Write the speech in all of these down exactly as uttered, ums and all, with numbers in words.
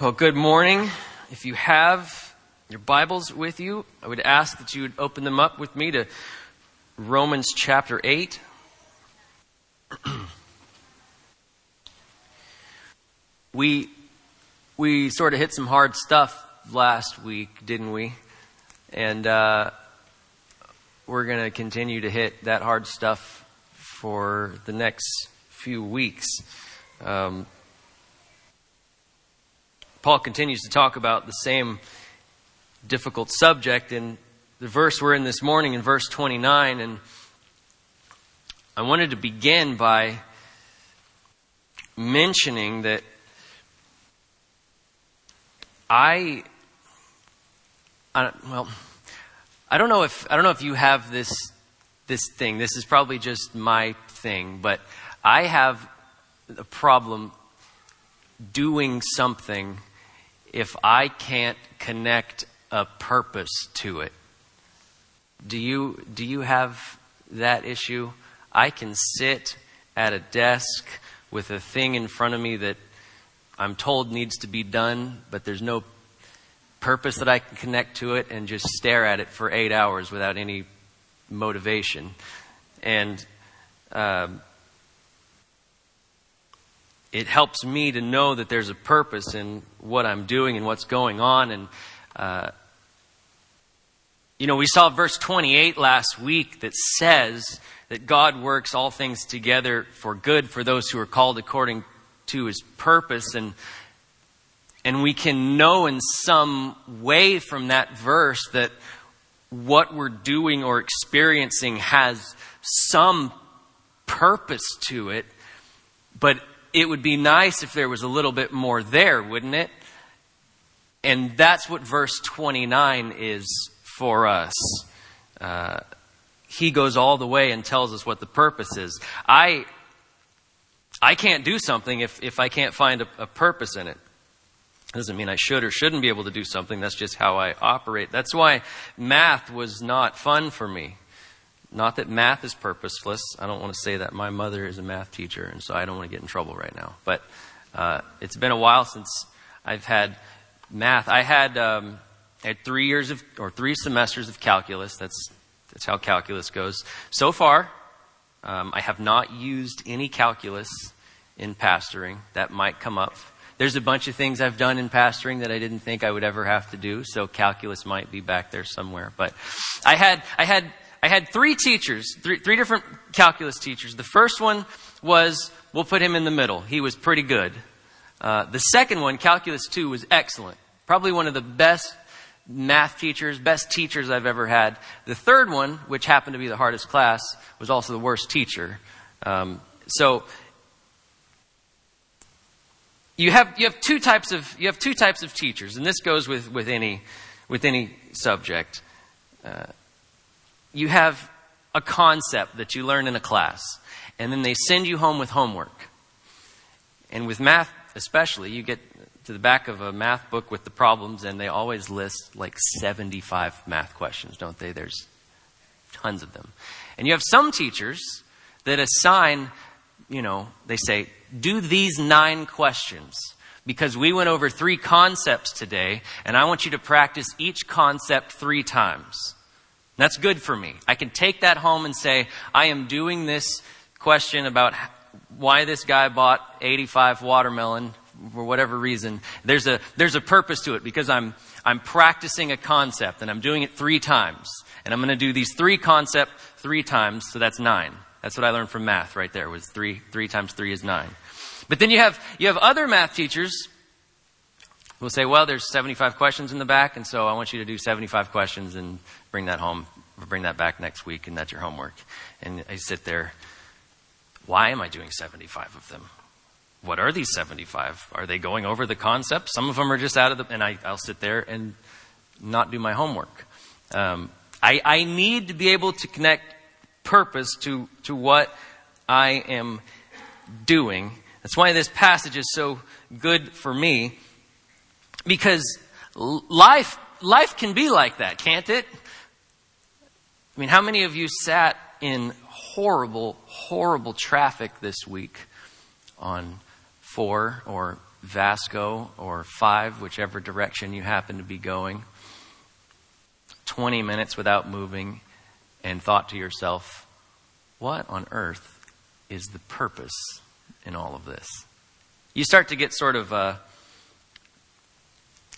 Well, good morning. If you have your Bibles with you, I would ask that you would open them up with me to Romans chapter eight. we we sort of hit some hard stuff last week, didn't we? And uh, we're going to continue to hit that hard stuff for the next few weeks. Um Paul continues to talk about the same difficult subject in the verse we're in this morning, in verse twenty-nine. And I wanted to begin by mentioning that I, I well, I don't know if I don't know if you have this this thing. This is probably just my thing, but I have a problem doing something if I can't connect a purpose to it. Do you do you have that issue? I can sit at a desk with a thing in front of me that I'm told needs to be done, but there's no purpose that I can connect to it, and just stare at it for eight hours without any motivation. And uh, it helps me to know that there's a purpose in what I'm doing and what's going on. And, uh, you know, we saw verse twenty-eight last week that says that God works all things together for good for those who are called according to his purpose. And, and we can know in some way from that verse that what we're doing or experiencing has some purpose to it, but it would be nice if there was a little bit more there, wouldn't it? And that's what verse twenty-nine is for us. Uh, he goes all the way and tells us what the purpose is. I I can't do something if, if I can't find a, a purpose in it. It doesn't mean I should or shouldn't be able to do something. That's just how I operate. That's why math was not fun for me. Not that math is purposeless. I don't want to say that. My mother is a math teacher, and so I don't want to get in trouble right now. But uh, it's been a while since I've had math. I had um, I had three years of or three semesters of calculus. That's that's how calculus goes. So far, um, I have not used any calculus in pastoring. That might come up. There's a bunch of things I've done in pastoring that I didn't think I would ever have to do. So calculus might be back there somewhere. But I had I had. I had three teachers, three, three different calculus teachers. The first one was, we'll put him in the middle. He was pretty good. Uh, the second one, Calculus two, was excellent. Probably one of the best math teachers, best teachers I've ever had. The third one, which happened to be the hardest class, was also the worst teacher. Um, so you have you have two types of you have two types of teachers, and this goes with with any with any subject. Uh, You have a concept that you learn in a class, and then they send you home with homework. And with math especially, you get to the back of a math book with the problems, and they always list like seventy-five math questions, don't they? There's tons of them. And you have some teachers that assign, you know, they say, do these nine questions, because we went over three concepts today, and I want you to practice each concept three times. That's good for me. I can take that home and say, I am doing this question about why this guy bought eighty-five watermelon for whatever reason. There's a there's a purpose to it because I'm I'm practicing a concept and I'm doing it three times. And I'm going to do these three concepts three times, so that's nine. That's what I learned from math right there, was three three times three is nine. But then you have you have other math teachers who will say, well, there's seventy-five questions in the back, and so I want you to do seventy-five questions and bring that home, bring that back next week, and that's your homework. And I sit there, why am I doing seventy-five of them? What are these seventy-five? Are they going over the concept? Some of them are just out of the, and I, I'll sit there and not do my homework. Um, I, I need to be able to connect purpose to, to what I am doing. That's why this passage is so good for me, because life life can be like that, can't it? I mean, how many of you sat in horrible, horrible traffic this week on four or Vasco or five, whichever direction you happen to be going, twenty minutes without moving, and thought to yourself, what on earth is the purpose in all of this? You start to get sort of uh,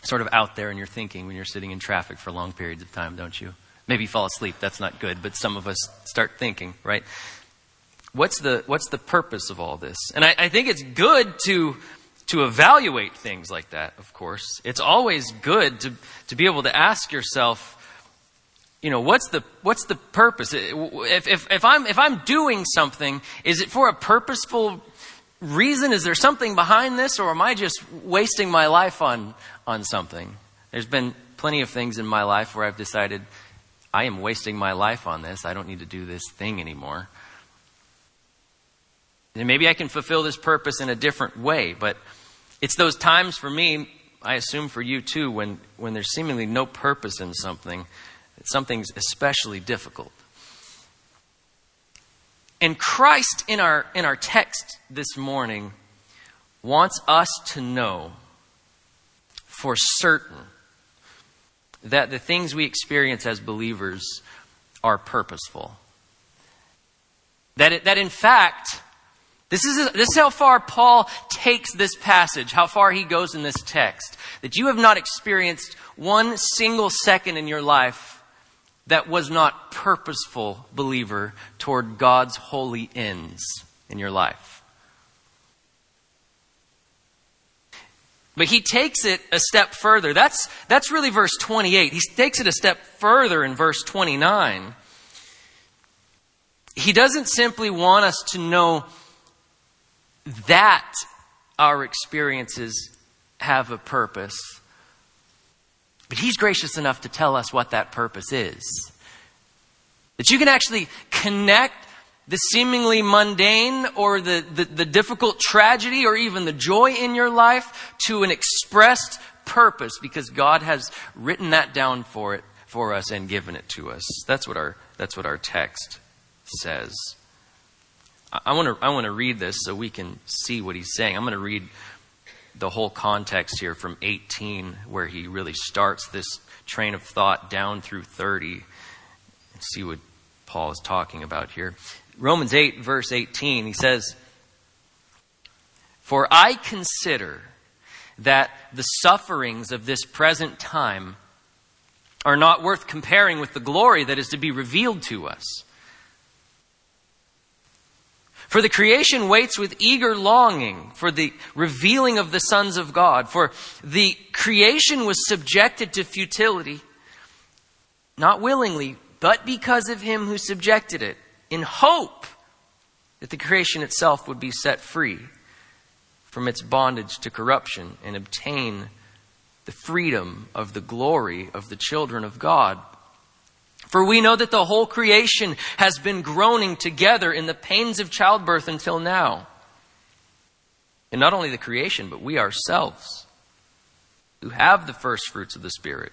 sort of out there in your thinking when you're sitting in traffic for long periods of time, don't you? Maybe you fall asleep. That's not good, but some of us start thinking, right? What's the what's the purpose of all this? And I, I think it's good to to evaluate things like that, of course. It's always good to to be able to ask yourself, you know, what's the what's the purpose? If if if I'm if I'm doing something, is it for a purposeful reason? Is there something behind this, or am I just wasting my life on on something? There's been plenty of things in my life where I've decided I am wasting my life on this. I don't need to do this thing anymore. And maybe I can fulfill this purpose in a different way. But it's those times for me, I assume for you too, when, when there's seemingly no purpose in something, something's especially difficult. And Christ in our, in our text this morning wants us to know for certain that the things we experience as believers are purposeful. That it, that in fact... This is, this is how far Paul takes this passage, how far he goes in this text. That you have not experienced one single second in your life that was not purposeful, believer, toward God's holy ends in your life. But he takes it a step further. That's, that's really verse twenty-eight. He takes it a step further in verse twenty-nine. He doesn't simply want us to know that our experiences have a purpose. But he's gracious enough to tell us what that purpose is. That you can actually connect the seemingly mundane or the, the, the difficult tragedy or even the joy in your life to an expressed purpose because God has written that down for it for us and given it to us. That's what our that's what our text says. I want to I want to read this so we can see what he's saying. I'm going to read the whole context here from eighteen, where he really starts this train of thought down through thirty, and see what Paul is talking about here. Romans eight, verse eighteen, he says, "For I consider that the sufferings of this present time are not worth comparing with the glory that is to be revealed to us. For the creation waits with eager longing for the revealing of the sons of God. For the creation was subjected to futility, not willingly, but because of him who subjected it, in hope that the creation itself would be set free from its bondage to corruption and obtain the freedom of the glory of the children of God. For we know that the whole creation has been groaning together in the pains of childbirth until now. And not only the creation, but we ourselves, who have the first fruits of the Spirit,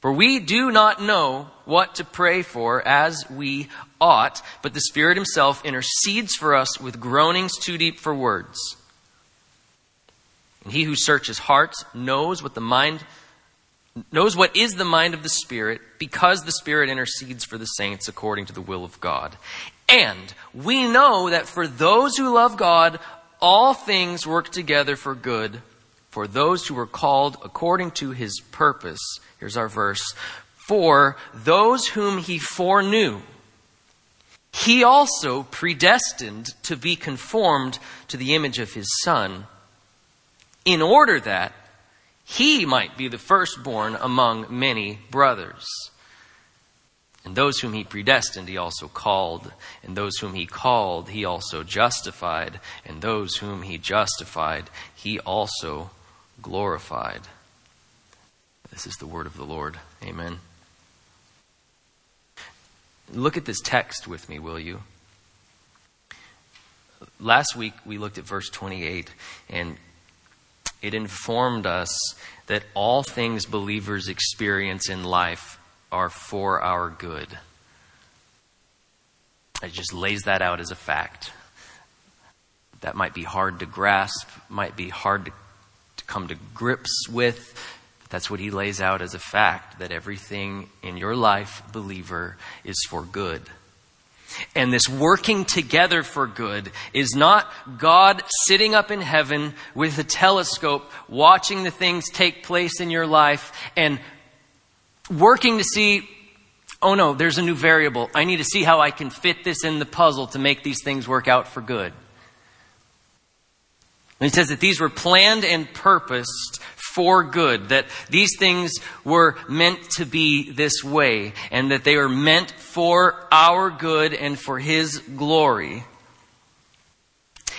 For we do not know what to pray for as we ought, but the Spirit himself intercedes for us with groanings too deep for words. And he who searches hearts knows what the mind knows what is the mind of the Spirit, because the Spirit intercedes for the saints according to the will of God. And we know that for those who love God, all things work together for good, for those who are called according to his purpose." Here's our verse. "For those whom he foreknew, he also predestined to be conformed to the image of his Son, in order that he might be the firstborn among many brothers. And those whom he predestined, he also called. And those whom he called, he also justified. And those whom he justified, he also glorified." This is the word of the Lord. Amen. Look at this text with me, will you? Last week, we looked at verse twenty-eight, and it informed us that all things believers experience in life are for our good. It just lays that out as a fact. That might be hard to grasp, might be hard to, to come to grips with. But that's what he lays out as a fact, that everything in your life, believer, is for good. And this working together for good is not God sitting up in heaven with a telescope watching the things take place in your life and working to see, oh no, there's a new variable. I need to see how I can fit this in the puzzle to make these things work out for good. And he says that these were planned and purposed for good, that these things were meant to be this way, and that they were meant for our good and for his glory.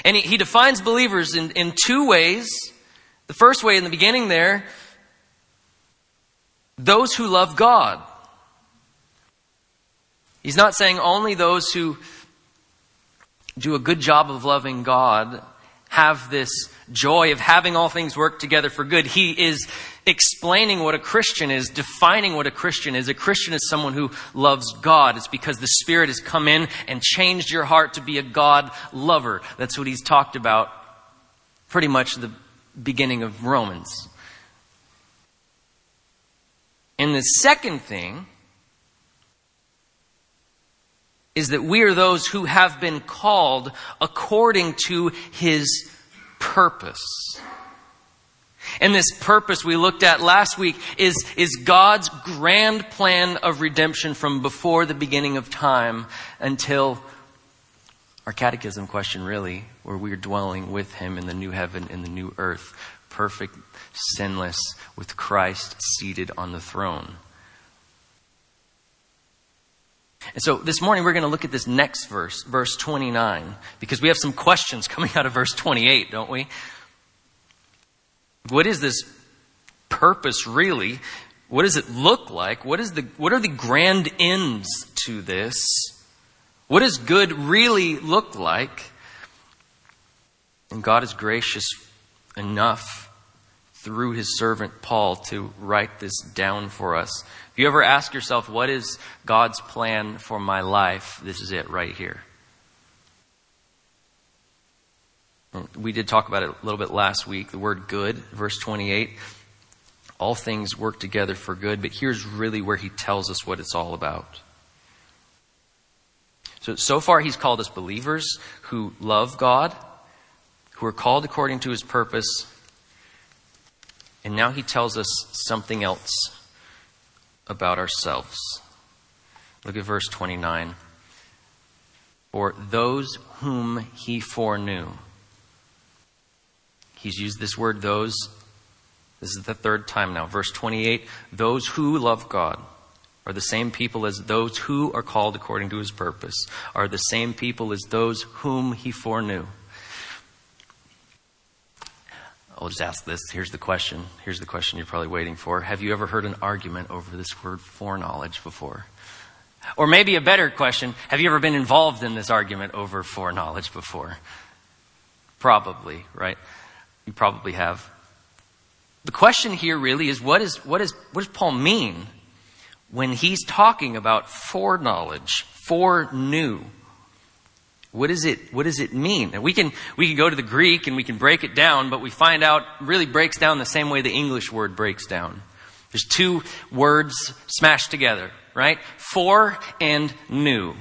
And he, he defines believers in, in two ways. The first way in the beginning there, those who love God. He's not saying only those who do a good job of loving God have this joy of having all things work together for good. He is explaining what a Christian is, defining what a Christian is. A Christian is someone who loves God. It's because the Spirit has come in and changed your heart to be a God lover. That's what he's talked about pretty much the beginning of Romans. And the second thing is that we are those who have been called according to his purpose. And this purpose we looked at last week is, is God's grand plan of redemption from before the beginning of time until our catechism question, really, where we're dwelling with him in the new heaven and the new earth, perfect, sinless, with Christ seated on the throne. And so this morning we're going to look at this next verse, verse twenty-nine, because we have some questions coming out of verse twenty-eight, don't we? What is this purpose really? What does it look like? What is the what are the grand ends to this? What does good really look like? And God is gracious enough through his servant Paul to write this down for us. If you ever ask yourself, what is God's plan for my life? This is it right here. We did talk about it a little bit last week. The word good, verse twenty-eight. All things work together for good. But here's really where he tells us what it's all about. So, so far he's called us believers who love God, who are called according to his purpose. And now he tells us something else about ourselves. Look at verse twenty-nine. For those whom he foreknew. He's used this word, those. This is the third time now. Verse twenty-eight, those who love God are the same people as those who are called according to his purpose, are the same people as those whom he foreknew. I'll just ask this. Here's the question. Here's the question you're probably waiting for. Have you ever heard an argument over this word foreknowledge before? Or maybe a better question, have you ever been involved in this argument over foreknowledge before? Probably, right? You probably have. The question here really is what is what is what does Paul mean when he's talking about foreknowledge, foreknew? What is it, what does it mean? And we can, we can go to the Greek and we can break it down, but we find out it really breaks down the same way the English word breaks down. There's two words smashed together, right? For and new.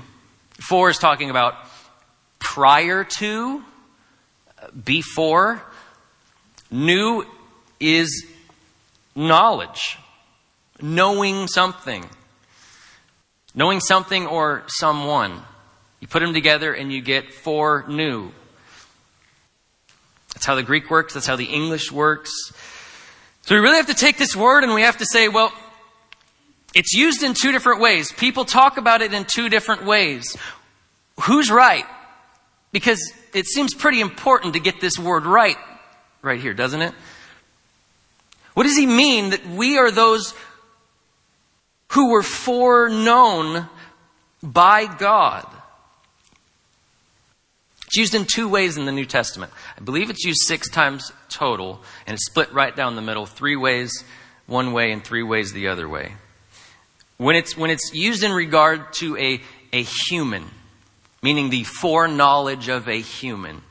For is talking about prior to, before. New is knowledge, knowing something, knowing something or someone. You put them together and you get foreknew. That's how the Greek works. That's how the English works. So we really have to take this word and we have to say, well, it's used in two different ways. People talk about it in two different ways. Who's right? Because it seems pretty important to get this word right, right here, doesn't it? What does he mean that we are those who were foreknown by God. It's used in two ways in the New Testament. I believe it's used six times total, and it's split right down the middle, three ways one way and three ways the other way. When it's when it's used in regard to a, a human, meaning the foreknowledge of a human,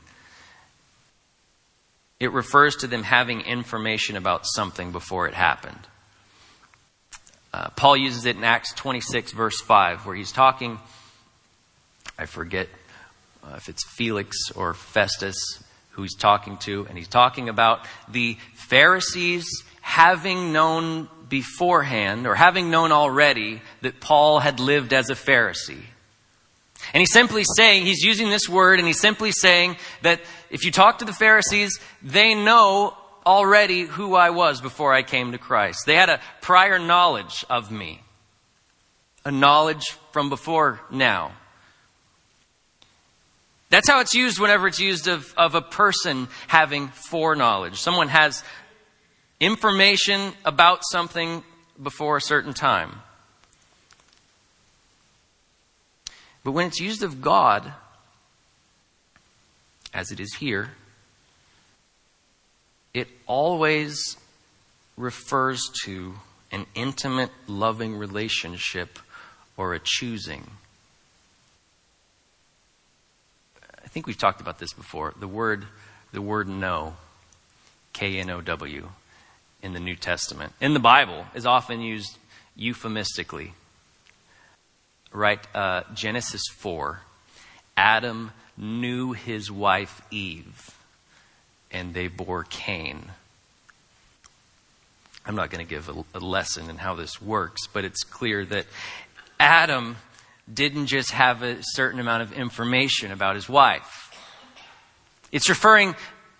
it refers to them having information about something before it happened. Uh, Paul uses it in Acts twenty-six, verse five, where he's talking, I forget uh, if it's Felix or Festus who he's talking to, and he's talking about the Pharisees having known beforehand, or having known already, that Paul had lived as a Pharisee. And he's simply saying, he's using this word, and he's simply saying that if you talk to the Pharisees, they know already who I was before I came to Christ. They had a prior knowledge of me, a knowledge from before now. That's how it's used whenever it's used of, of a person having foreknowledge. Someone has information about something before a certain time. But when it's used of God, as it is here, it always refers to an intimate, loving relationship or a choosing. I think we've talked about this before. The word, the word know, K N O W, in the New Testament, in the Bible, is often used euphemistically. Right? Uh, Genesis four, Adam knew his wife Eve, and they bore Cain. I'm not going to give a, a lesson in how this works, but it's clear that Adam didn't just have a certain amount of information about his wife. It's referring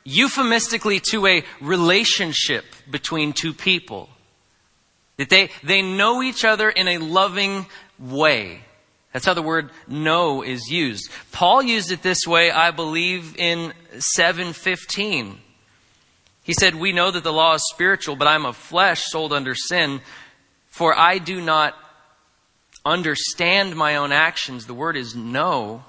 euphemistically to a relationship between two people, that they, they know each other in a loving way. That's how the word know is used. Paul used it this way, I believe, in seven fifteen. He said, we know that the law is spiritual, but I'm of flesh, sold under sin, for I do not understand my own actions. The word is know.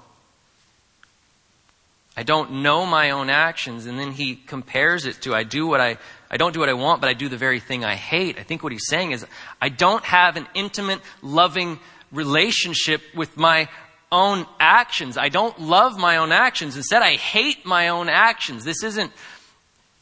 I don't know my own actions. And then he compares it to, I do what I, I don't do what I want, but I do the very thing I hate. I think what he's saying is, I don't have an intimate, loving relationship with my own actions. I don't love my own actions. Instead, I hate my own actions. This isn't,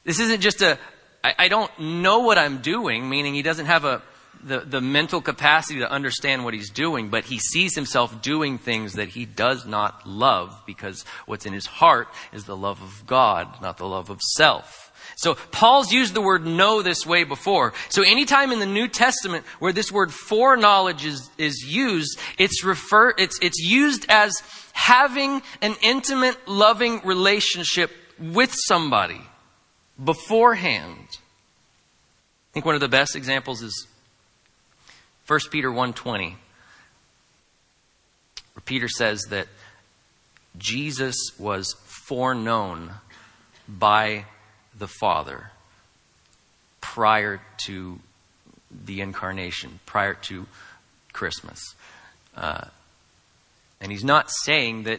this isn't just a, I, I don't know what I'm doing, meaning he doesn't have a, the, the mental capacity to understand what he's doing, but he sees himself doing things that he does not love, because what's in his heart is the love of God, not the love of self. So Paul's used the word know this way before. So anytime in the New Testament where this word foreknowledge is, is used, it's refer it's it's used as having an intimate, loving relationship with somebody beforehand. I think one of the best examples is First Peter one twenty, where Peter says that Jesus was foreknown by the Father prior to the incarnation, prior to Christmas. Uh, and he's not saying that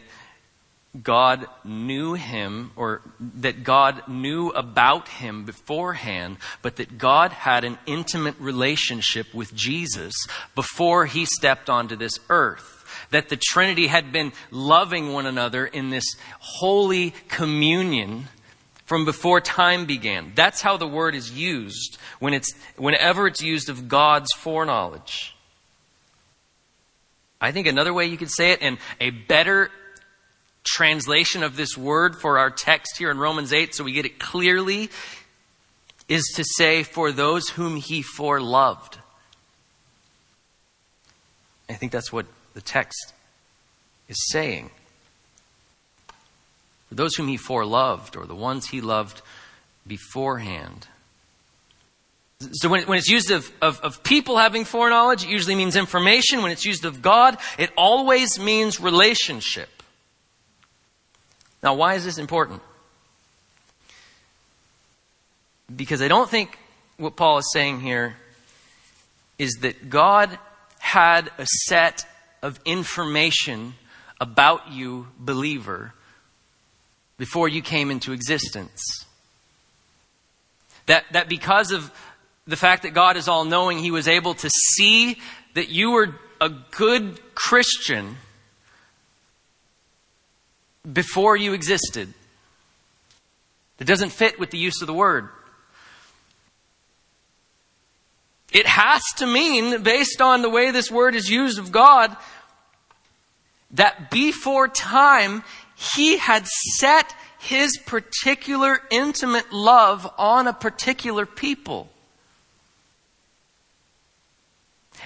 God knew him, or that God knew about him beforehand, but that God had an intimate relationship with Jesus before he stepped onto this earth. That the Trinity had been loving one another in this holy communion from before time began. That's how the word is used when it's, whenever it's used of God's foreknowledge. I think another way you could say it, and a better translation of this word for our text here in Romans eight, so we get it clearly, is to say, for those whom he foreloved. I think that's what the text is saying. For those whom he foreloved, or the ones he loved beforehand. So when, when it's used of, of, of people having foreknowledge, it usually means information. When it's used of God, it always means relationship. Now, why is this important? Because I don't think what Paul is saying here is that God had a set of information about you, believer, before you came into existence. That that because of the fact that God is all-knowing, he was able to see that you were a good Christian before you existed. It doesn't fit with the use of the word. It has to mean, based on the way this word is used of God, that before time, he had set his particular intimate love on a particular people.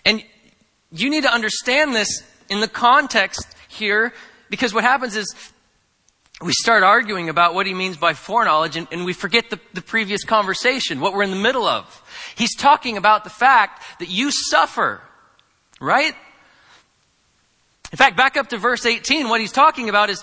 And you need to understand this in the context here, because what happens is we start arguing about what he means by foreknowledge, and, and we forget the, the previous conversation, what we're in the middle of. He's talking about the fact that you suffer, right? In fact, back up to verse eighteen, what he's talking about is,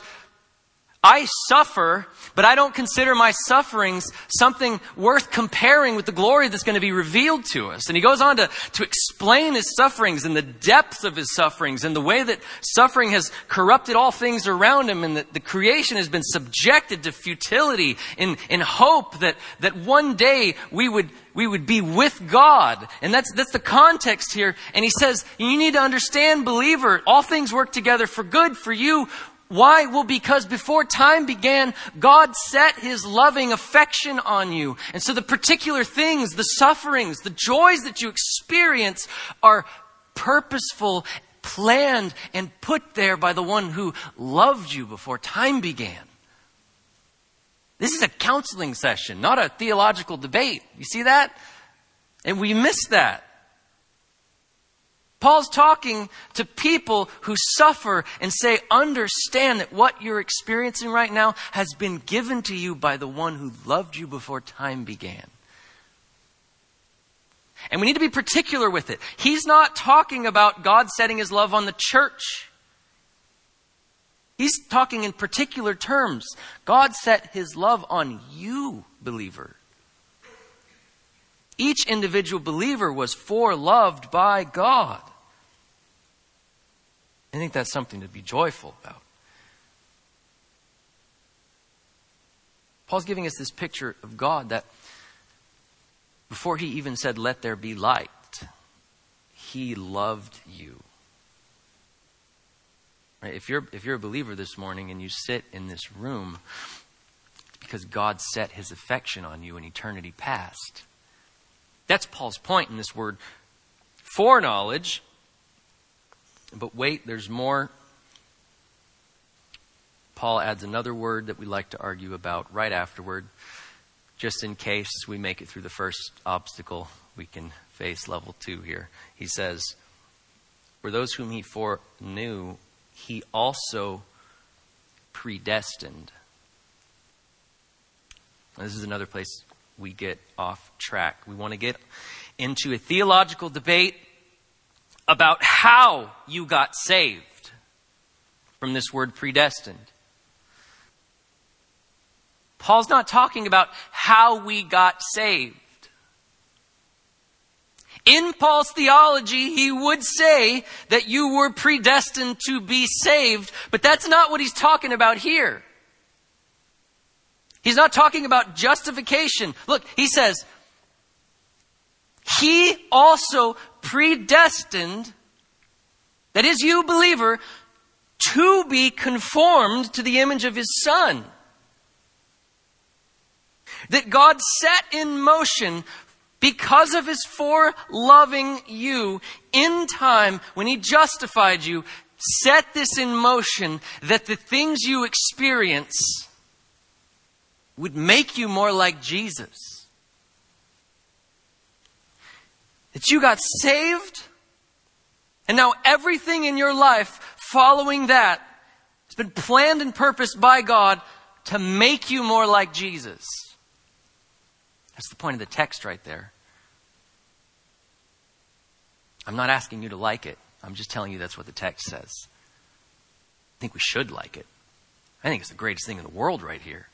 I suffer, but I don't consider my sufferings something worth comparing with the glory that's going to be revealed to us. And he goes on to, to explain his sufferings and the depth of his sufferings and the way that suffering has corrupted all things around him, and that the creation has been subjected to futility in, in hope that, that one day we would, we would be with God. And that's, that's the context here. And he says, you need to understand, believer, all things work together for good for you. Why? Well, because before time began, God set his loving affection on you. And so the particular things, the sufferings, the joys that you experience are purposeful, planned, and put there by the one who loved you before time began. This is a counseling session, not a theological debate. You see that? And we miss that. Paul's talking to people who suffer and say, understand that what you're experiencing right now has been given to you by the one who loved you before time began. And we need to be particular with it. He's not talking about God setting his love on the church. He's talking in particular terms. God set his love on you, believer. Each individual believer was foreloved by God. I think that's something to be joyful about. Paul's giving us this picture of God that before he even said, let there be light, he loved you. Right? If you're, if you're a believer this morning and you sit in this room, it's because God set his affection on you in eternity past. That's Paul's point in this word, foreknowledge. But wait, there's more. Paul adds another word that we like to argue about right afterward. Just in case we make it through the first obstacle, we can face level two here. He says, for those whom he foreknew, he also predestined. Now, this is another place we get off track. We want to get into a theological debate about how you got saved from this word predestined. Paul's not talking about how we got saved. In Paul's theology, he would say that you were predestined to be saved, but that's not what he's talking about here. He's not talking about justification. Look, he says, he also predestined, that is you, believer, to be conformed to the image of his Son. That God set in motion, because of his foreloving you, in time when he justified you, set this in motion that the things you experience would make you more like Jesus. That you got saved, and now everything in your life following that has been planned and purposed by God to make you more like Jesus. That's the point of the text right there. I'm not asking you to like it. I'm just telling you that's what the text says. I think we should like it. I think it's the greatest thing in the world right here.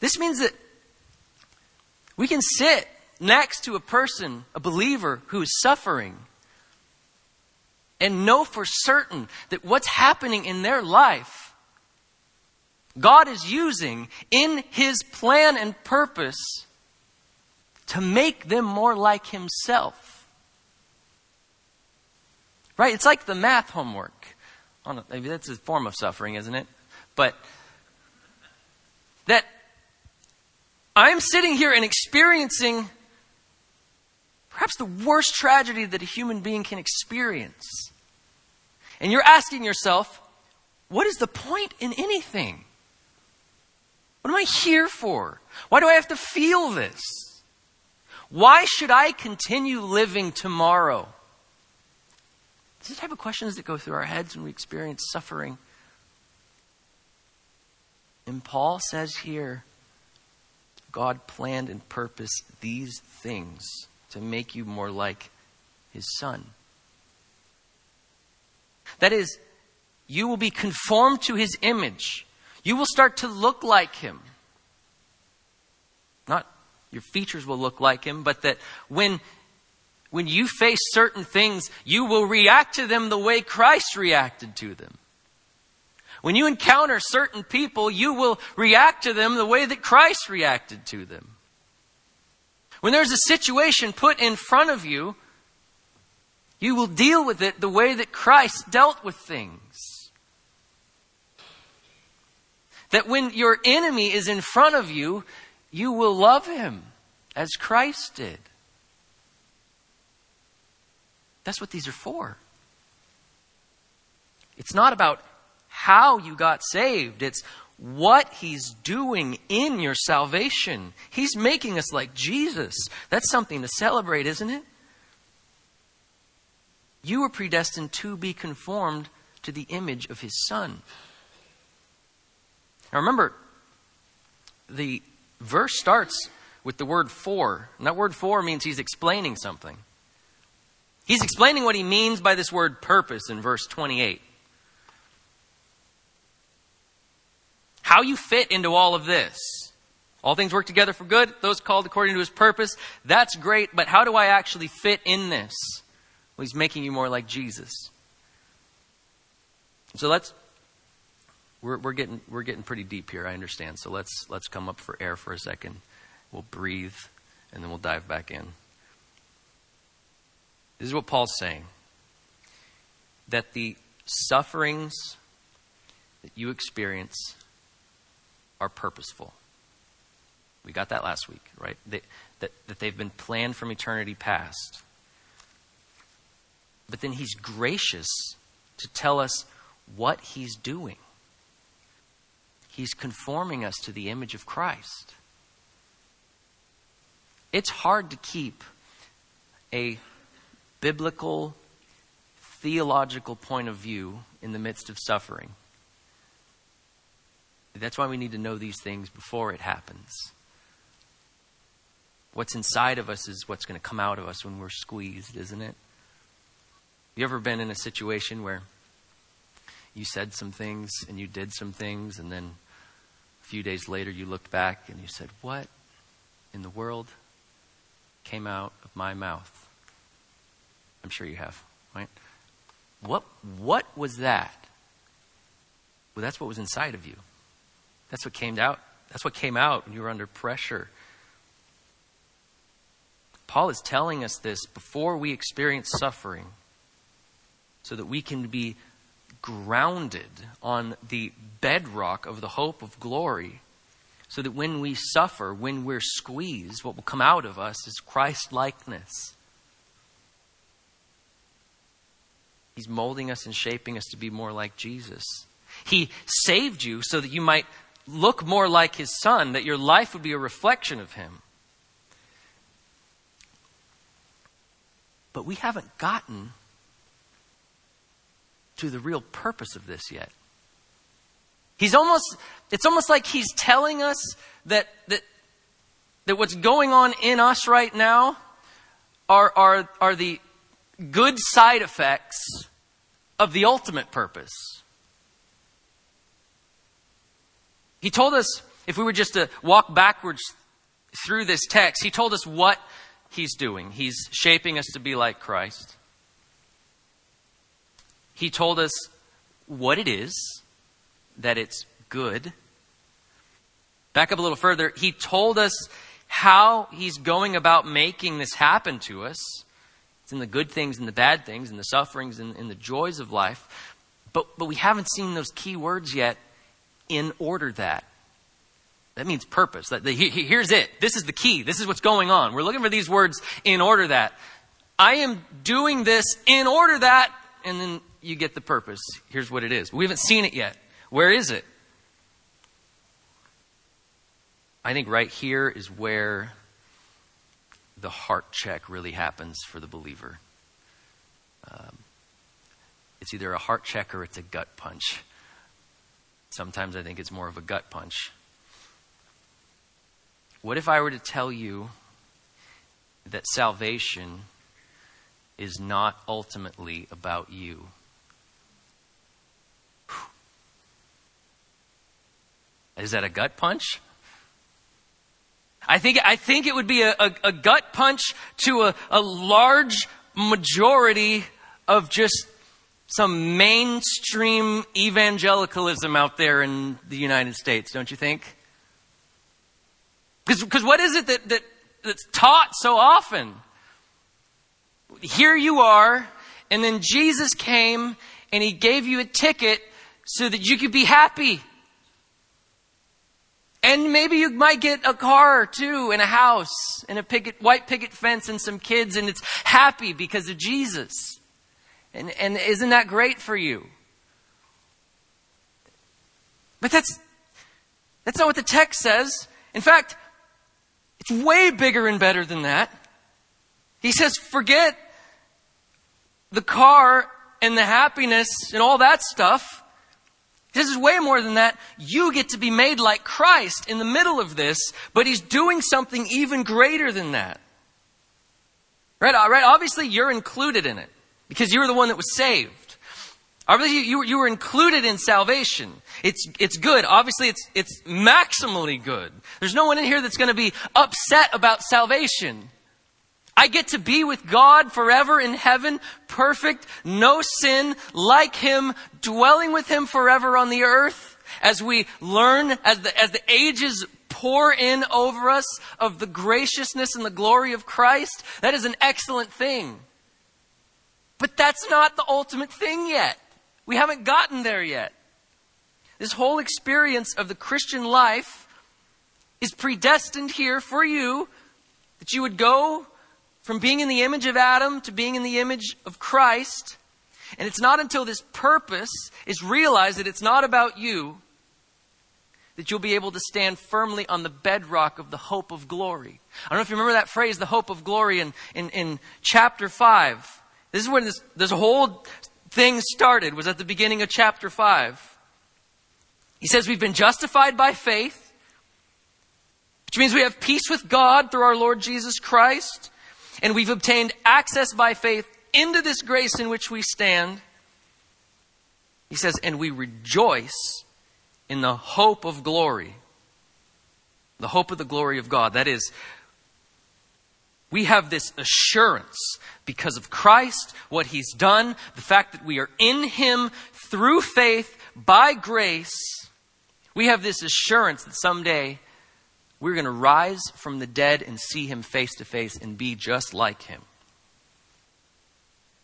This means that we can sit next to a person, a believer who is suffering, and know for certain that what's happening in their life, God is using in his plan and purpose to make them more like himself. Right? It's like the math homework. I don't know, maybe that's a form of suffering, isn't it? But that I'm sitting here and experiencing perhaps the worst tragedy that a human being can experience. And you're asking yourself, what is the point in anything? What am I here for? Why do I have to feel this? Why should I continue living tomorrow? These are the type of questions that go through our heads when we experience suffering. And Paul says here, God planned and purposed these things to make you more like his son. That is, you will be conformed to his image. You will start to look like him. Not your features will look like him, but that when, when you face certain things, you will react to them the way Christ reacted to them. When you encounter certain people, you will react to them the way that Christ reacted to them. When there's a situation put in front of you, you will deal with it the way that Christ dealt with things. That when your enemy is in front of you, you will love him as Christ did. That's what these are for. It's not about how you got saved. It's what he's doing in your salvation. He's making us like Jesus. That's something to celebrate, isn't it? You were predestined to be conformed to the image of his son. Now remember, the verse starts with the word for. And that word for means he's explaining something. He's explaining what he means by this word purpose in verse twenty-eight. How you fit into all of this. All things work together for good. Those called according to his purpose. That's great, but how do I actually fit in this? Well, he's making you more like Jesus. So let's, we're, we're getting, we're getting pretty deep here, I understand. So let's, let's come up for air for a second. We'll breathe and then we'll dive back in. This is what Paul's saying. That the sufferings that you experience are purposeful. We got that last week, right? They, that, that they've been planned from eternity past. But then he's gracious to tell us what he's doing. He's conforming us to the image of Christ. It's hard to keep a biblical, theological point of view in the midst of suffering. That's why we need to know these things before it happens. What's inside of us is what's going to come out of us when we're squeezed, isn't it? You ever been in a situation where you said some things and you did some things, and then a few days later you looked back and you said, what in the world came out of my mouth? I'm sure you have, right? What, what was that? Well, that's what was inside of you. That's what came out. That's what came out when you were under pressure. Paul is telling us this before we experience suffering, so that we can be grounded on the bedrock of the hope of glory, so that when we suffer, when we're squeezed, what will come out of us is Christ-likeness. He's molding us and shaping us to be more like Jesus. He saved you so that you might look more like his son, that your life would be a reflection of him. But we haven't gotten to the real purpose of this yet. He's almost, it's almost like he's telling us that, that, that what's going on in us right now are, are, are the good side effects of the ultimate purpose. He told us, if we were just to walk backwards through this text, he told us what he's doing. He's shaping us to be like Christ. He told us what it is, that it's good. Back up a little further. He told us how he's going about making this happen to us. It's in the good things and the bad things and the sufferings and, and the joys of life. But, but we haven't seen those key words yet. In order that. That means purpose. That the, he, he, here's it. This is the key. This is what's going on. We're looking for these words, in order that. I am doing this in order that. And then you get the purpose. Here's what it is. We haven't seen it yet. Where is it? I think right here is where the heart check really happens for the believer. Um, it's either a heart check or it's a gut punch. Sometimes I think it's more of a gut punch. What if I were to tell you that salvation is not ultimately about you? Is that a gut punch? I think I think it would be a, a, a gut punch to a, a large majority of just some mainstream evangelicalism out there in the United States, don't you think? Because what is it that, that that's taught so often? Here you are, and then Jesus came and he gave you a ticket so that you could be happy. And maybe you might get a car, too, and a house, and a picket, white picket fence, and some kids, and it's happy because of Jesus. And, and isn't that great for you? But that's, that's not what the text says. In fact, it's way bigger and better than that. He says, forget the car and the happiness and all that stuff. This is way more than that. You get to be made like Christ in the middle of this, but he's doing something even greater than that. Right? Right? Obviously, you're included in it because you were the one that was saved. Obviously, you, you were included in salvation. It's, it's good. Obviously, it's, it's maximally good. There's no one in here that's going to be upset about salvation. I get to be with God forever in heaven, perfect, no sin, like him, dwelling with him forever on the earth. As we learn, as the, as the ages pour in over us of the graciousness and the glory of Christ, that is an excellent thing. But that's not the ultimate thing yet. We haven't gotten there yet. This whole experience of the Christian life is predestined here for you, that you would go from being in the image of Adam to being in the image of Christ. And it's not until this purpose is realized, that it's not about you, that you'll be able to stand firmly on the bedrock of the hope of glory. I don't know if you remember that phrase, the hope of glory, in, in, in chapter five. This is when this, this whole thing started, was at the beginning of chapter five. He says we've been justified by faith, which means we have peace with God through our Lord Jesus Christ. And we've obtained access by faith into this grace in which we stand. He says, and we rejoice in the hope of glory. The hope of the glory of God. That is, we have this assurance because of Christ, what he's done, the fact that we are in him through faith, by grace. We have this assurance that someday we're going to rise from the dead and see him face to face and be just like him.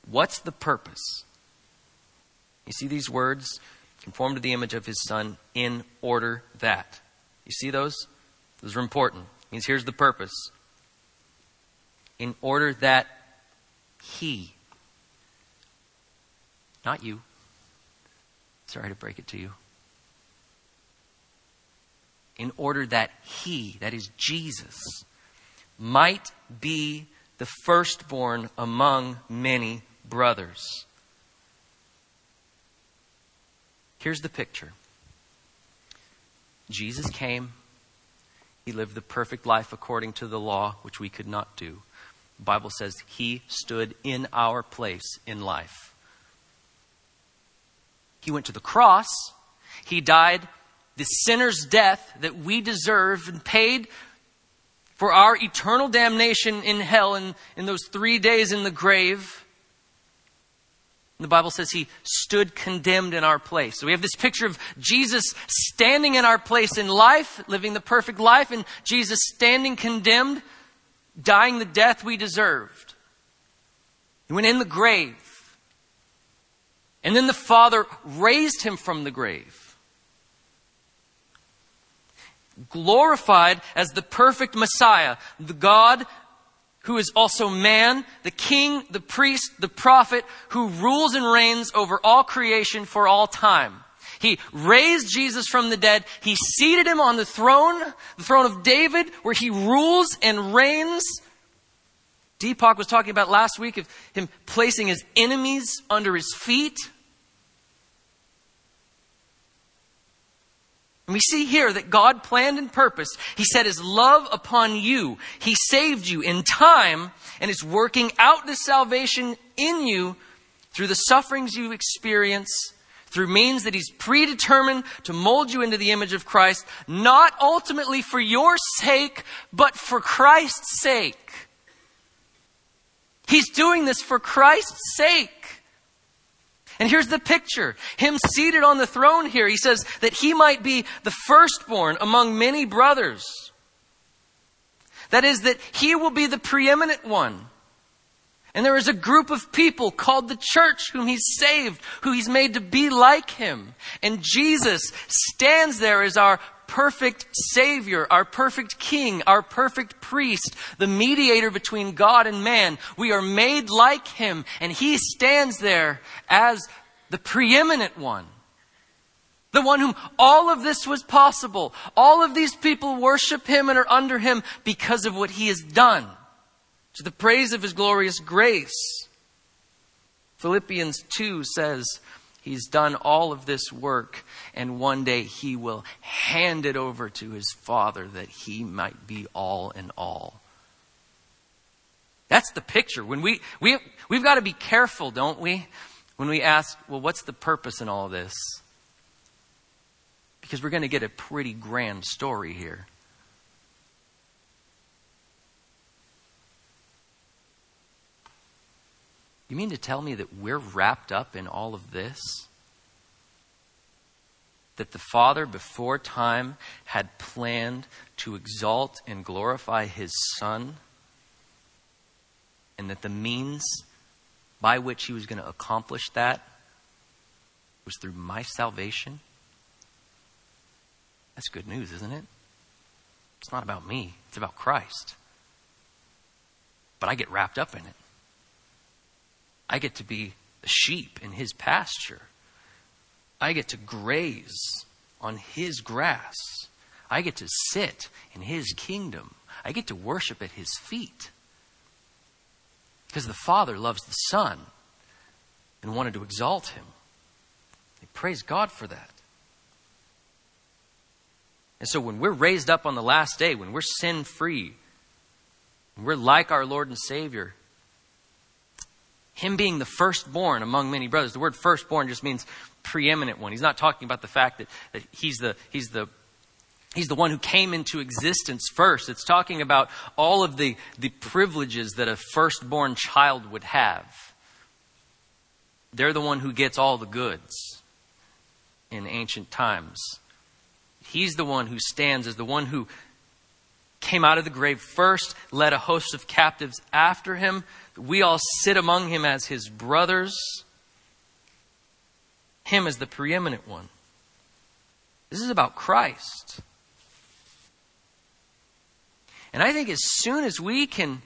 What's the purpose? You see these words, conform to the image of his son, in order that. You see those? Those are important. It means here's the purpose. In order that he, not you, sorry to break it to you, in order that he, that is Jesus, might be the firstborn among many brothers. Here's the picture. Jesus came. He lived the perfect life according to the law, which we could not do. The Bible says he stood in our place in life. He went to the cross. He died the sinner's death that we deserve and paid for our eternal damnation in hell in, in those three days in the grave. And the Bible says he stood condemned in our place. So we have this picture of Jesus standing in our place in life, living the perfect life, and Jesus standing condemned, dying the death we deserved. He went in the grave. And then the Father raised him from the grave, glorified as the perfect Messiah, the God who is also man, the king, the priest, the prophet, who rules and reigns over all creation for all time. He raised Jesus from the dead. He seated him on the throne, the throne of David, where he rules and reigns. Deepak was talking about last week of him placing his enemies under his feet. And we see here that God planned and purposed. He set his love upon you. He saved you in time and is working out this salvation in you through the sufferings you experience, through means that he's predetermined to mold you into the image of Christ, not ultimately for your sake, but for Christ's sake. He's doing this for Christ's sake. And here's the picture. Him seated on the throne here. He says that he might be the firstborn among many brothers. That is, that he will be the preeminent one. And there is a group of people called the church whom he's saved, who he's made to be like him. And Jesus stands there as our perfect Savior, our perfect King, our perfect priest, the mediator between God and man. We are made like him, and he stands there as the preeminent one, the one whom all of this was possible. All of these people worship him and are under him because of what he has done, to the praise of his glorious grace. Philippians two says, he's done all of this work, and one day he will hand it over to his Father that he might be all in all. That's the picture. When we, we, we've got to be careful, don't we? When we ask, well, what's the purpose in all this? Because we're going to get a pretty grand story here. You mean to tell me that we're wrapped up in all of this? That the Father before time had planned to exalt and glorify his Son, and that the means by which he was going to accomplish that was through my salvation? That's good news, isn't it? It's not about me. It's about Christ. But I get wrapped up in it. I get to be a sheep in his pasture. I get to graze on his grass. I get to sit in his kingdom. I get to worship at his feet. Because the Father loves the Son and wanted to exalt him. They praise God for that. And so when we're raised up on the last day, when we're sin-free, when we're like our Lord and Savior, him being the firstborn among many brothers. The word firstborn just means preeminent one. He's not talking about the fact that, that he's the he's the he's the one who came into existence first. It's talking about all of the, the privileges that a firstborn child would have. They're the one who gets all the goods in ancient times. He's the one who stands as the one who came out of the grave first, led a host of captives after him. We all sit among him as his brothers. Him as the preeminent one. This is about Christ. And I think as soon as we can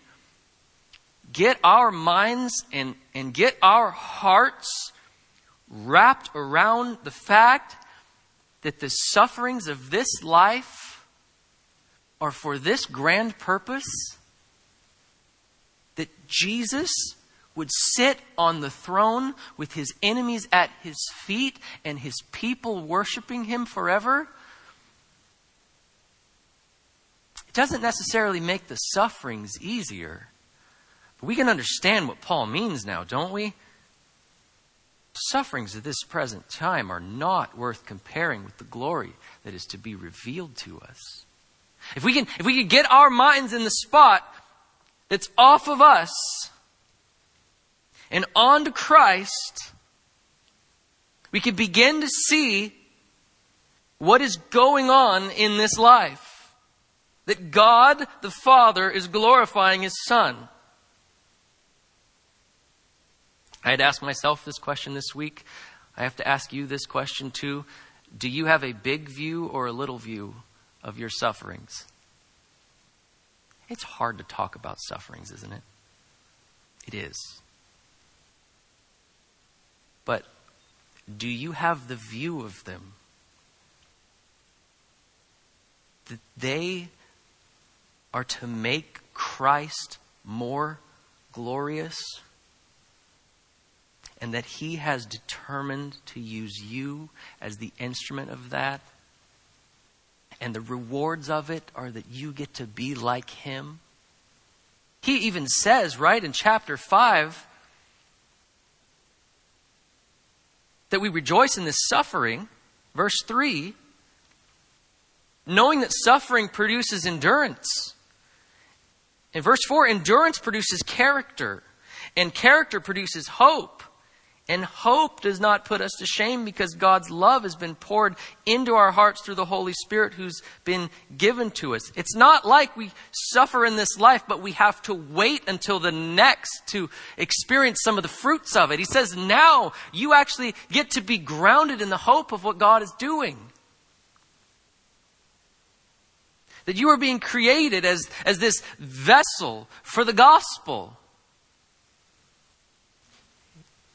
get our minds and, and get our hearts wrapped around the fact that the sufferings of this life are for this grand purpose, that Jesus would sit on the throne with his enemies at his feet and his people worshiping him forever, it doesn't necessarily make the sufferings easier. But we can understand what Paul means now, don't we? Sufferings at this present time are not worth comparing with the glory that is to be revealed to us. If we can, if we can get our minds in the spot that's off of us and onto Christ, we can begin to see what is going on in this life. That God the Father is glorifying His Son. I had asked myself this question this week. I have to ask you this question too. Do you have a big view or a little view of your sufferings? It's hard to talk about sufferings, isn't it? It is. But do you have the view of them that they are to make Christ more glorious, and that He has determined to use you as the instrument of that? And the rewards of it are that you get to be like Him. He even says, right, in chapter five, that we rejoice in this suffering. Verse three, knowing that suffering produces endurance. In verse four, endurance produces character, and character produces hope. And hope does not put us to shame, because God's love has been poured into our hearts through the Holy Spirit who's been given to us. It's not like we suffer in this life, but we have to wait until the next to experience some of the fruits of it. He says now you actually get to be grounded in the hope of what God is doing. That you are being created as, as this vessel for the gospel.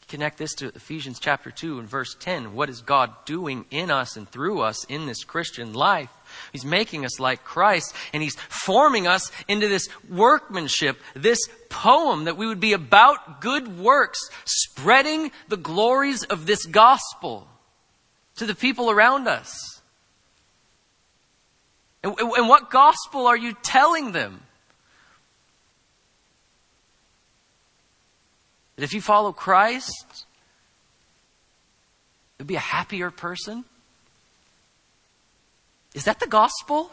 Connect this to Ephesians chapter two and verse ten. What is God doing in us and through us in this Christian life? He's making us like Christ, and He's forming us into this workmanship, this poem, that we would be about good works, spreading the glories of this gospel to the people around us. And, and what gospel are you telling them? That if you follow Christ, you'll be a happier person. Is that the gospel?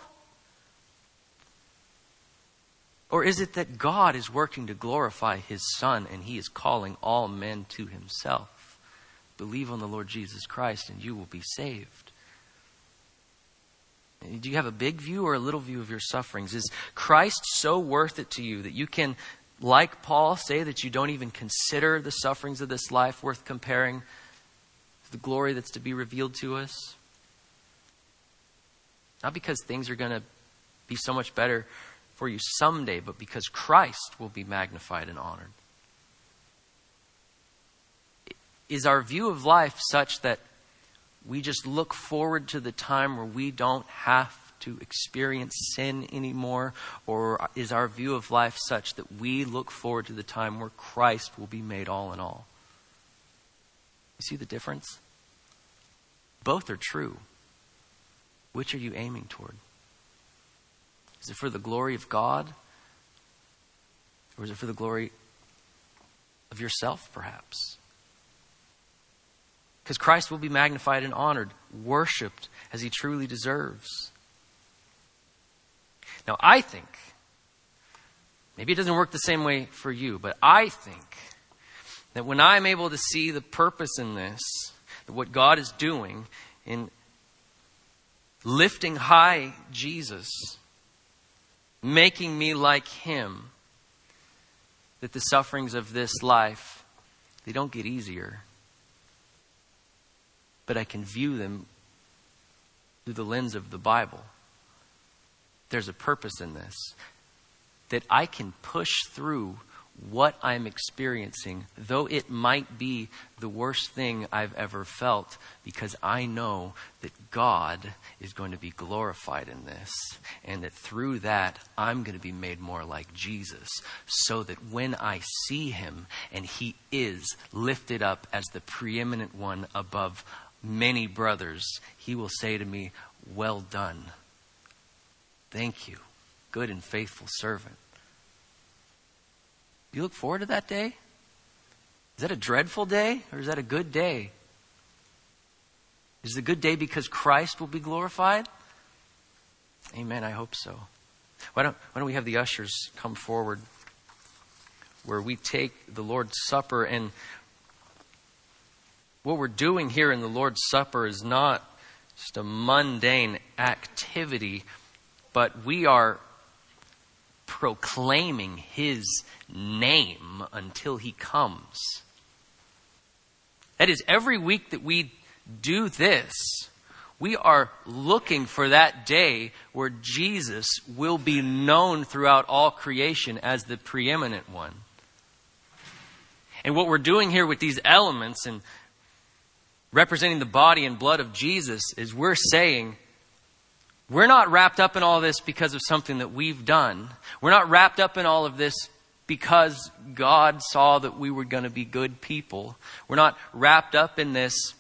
Or is it that God is working to glorify His Son, and He is calling all men to Himself? Believe on the Lord Jesus Christ and you will be saved. Do you have a big view or a little view of your sufferings? Is Christ so worth it to you that you can, like Paul, say that you don't even consider the sufferings of this life worth comparing to the glory that's to be revealed to us? Not because things are going to be so much better for you someday, but because Christ will be magnified and honored. Is our view of life such that we just look forward to the time where we don't have to experience sin anymore? Or is our view of life such that we look forward to the time where Christ will be made all in all? You see the difference? Both are true. Which are you aiming toward? Is it for the glory of God? Or is it for the glory of yourself, perhaps? Because Christ will be magnified and honored, worshipped as He truly deserves. Now, I think, maybe it doesn't work the same way for you, but I think that when I'm able to see the purpose in this, that what God is doing in lifting high Jesus, making me like Him, that the sufferings of this life, they don't get easier, but I can view them through the lens of the Bible. There's a purpose in this, that I can push through what I'm experiencing, though it might be the worst thing I've ever felt, because I know that God is going to be glorified in this, and that through that, I'm going to be made more like Jesus, so that when I see Him, and He is lifted up as the preeminent one above many brothers, He will say to me, "Well done. Thank you, good and faithful servant." Do you look forward to that day? Is that a dreadful day, or is that a good day? Is it a good day because Christ will be glorified? Amen. I hope so. Why don't, why don't we have the ushers come forward where we take the Lord's Supper. And what we're doing here in the Lord's Supper is not just a mundane activity, but we are proclaiming his name until he comes. That is, every week that we do this, we are looking for that day where Jesus will be known throughout all creation as the preeminent one. And what we're doing here with these elements and representing the body and blood of Jesus is we're saying, we're not wrapped up in all this because of something that we've done. We're not wrapped up in all of this because God saw that we were going to be good people. We're not wrapped up in this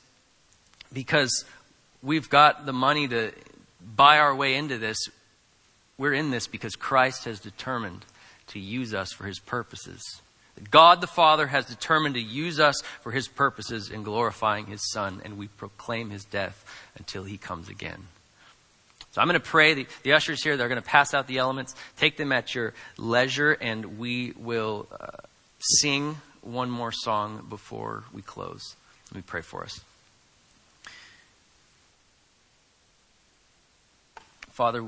because we've got the money to buy our way into this. We're in this because Christ has determined to use us for his purposes. God the Father has determined to use us for his purposes in glorifying his Son, and we proclaim his death until he comes again. So I'm going to pray. The, the ushers here, they're going to pass out the elements. Take them at your leisure, and we will uh, sing one more song before we close. Let me pray for us. Father,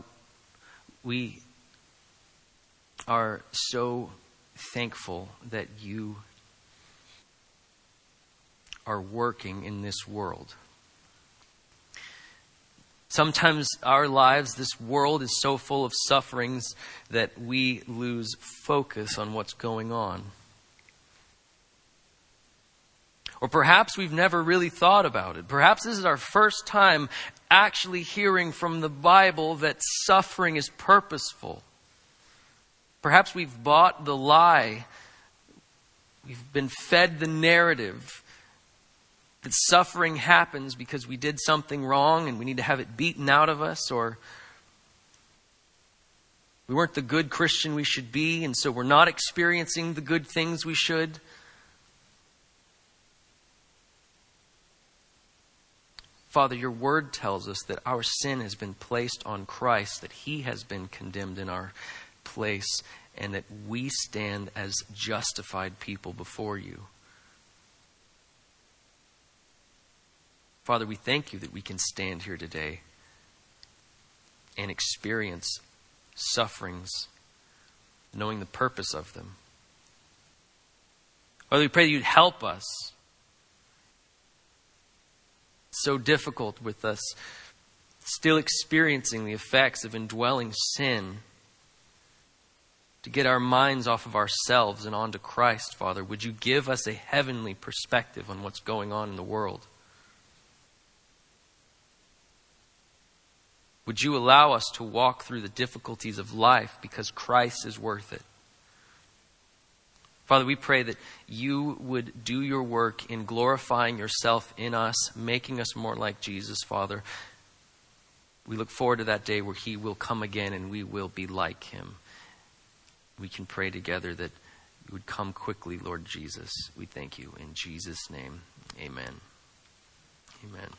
we are so thankful that you are working in this world. Sometimes our lives, this world is so full of sufferings that we lose focus on what's going on. Or perhaps we've never really thought about it. Perhaps this is our first time actually hearing from the Bible that suffering is purposeful. Perhaps we've bought the lie. We've been fed the narrative that suffering happens because we did something wrong and we need to have it beaten out of us, or we weren't the good Christian we should be, and so we're not experiencing the good things we should. Father, your word tells us that our sin has been placed on Christ, that he has been condemned in our place, and that we stand as justified people before you. Father, we thank you that we can stand here today and experience sufferings, knowing the purpose of them. Father, we pray that you'd help us. It's so difficult with us still experiencing the effects of indwelling sin, to get our minds off of ourselves and onto Christ. Father, would you give us a heavenly perspective on what's going on in the world? Would you allow us to walk through the difficulties of life because Christ is worth it? Father, we pray that you would do your work in glorifying yourself in us, making us more like Jesus, Father. We look forward to that day where he will come again and we will be like him. We can pray together that you would come quickly, Lord Jesus. We thank you in Jesus' name. Amen. Amen.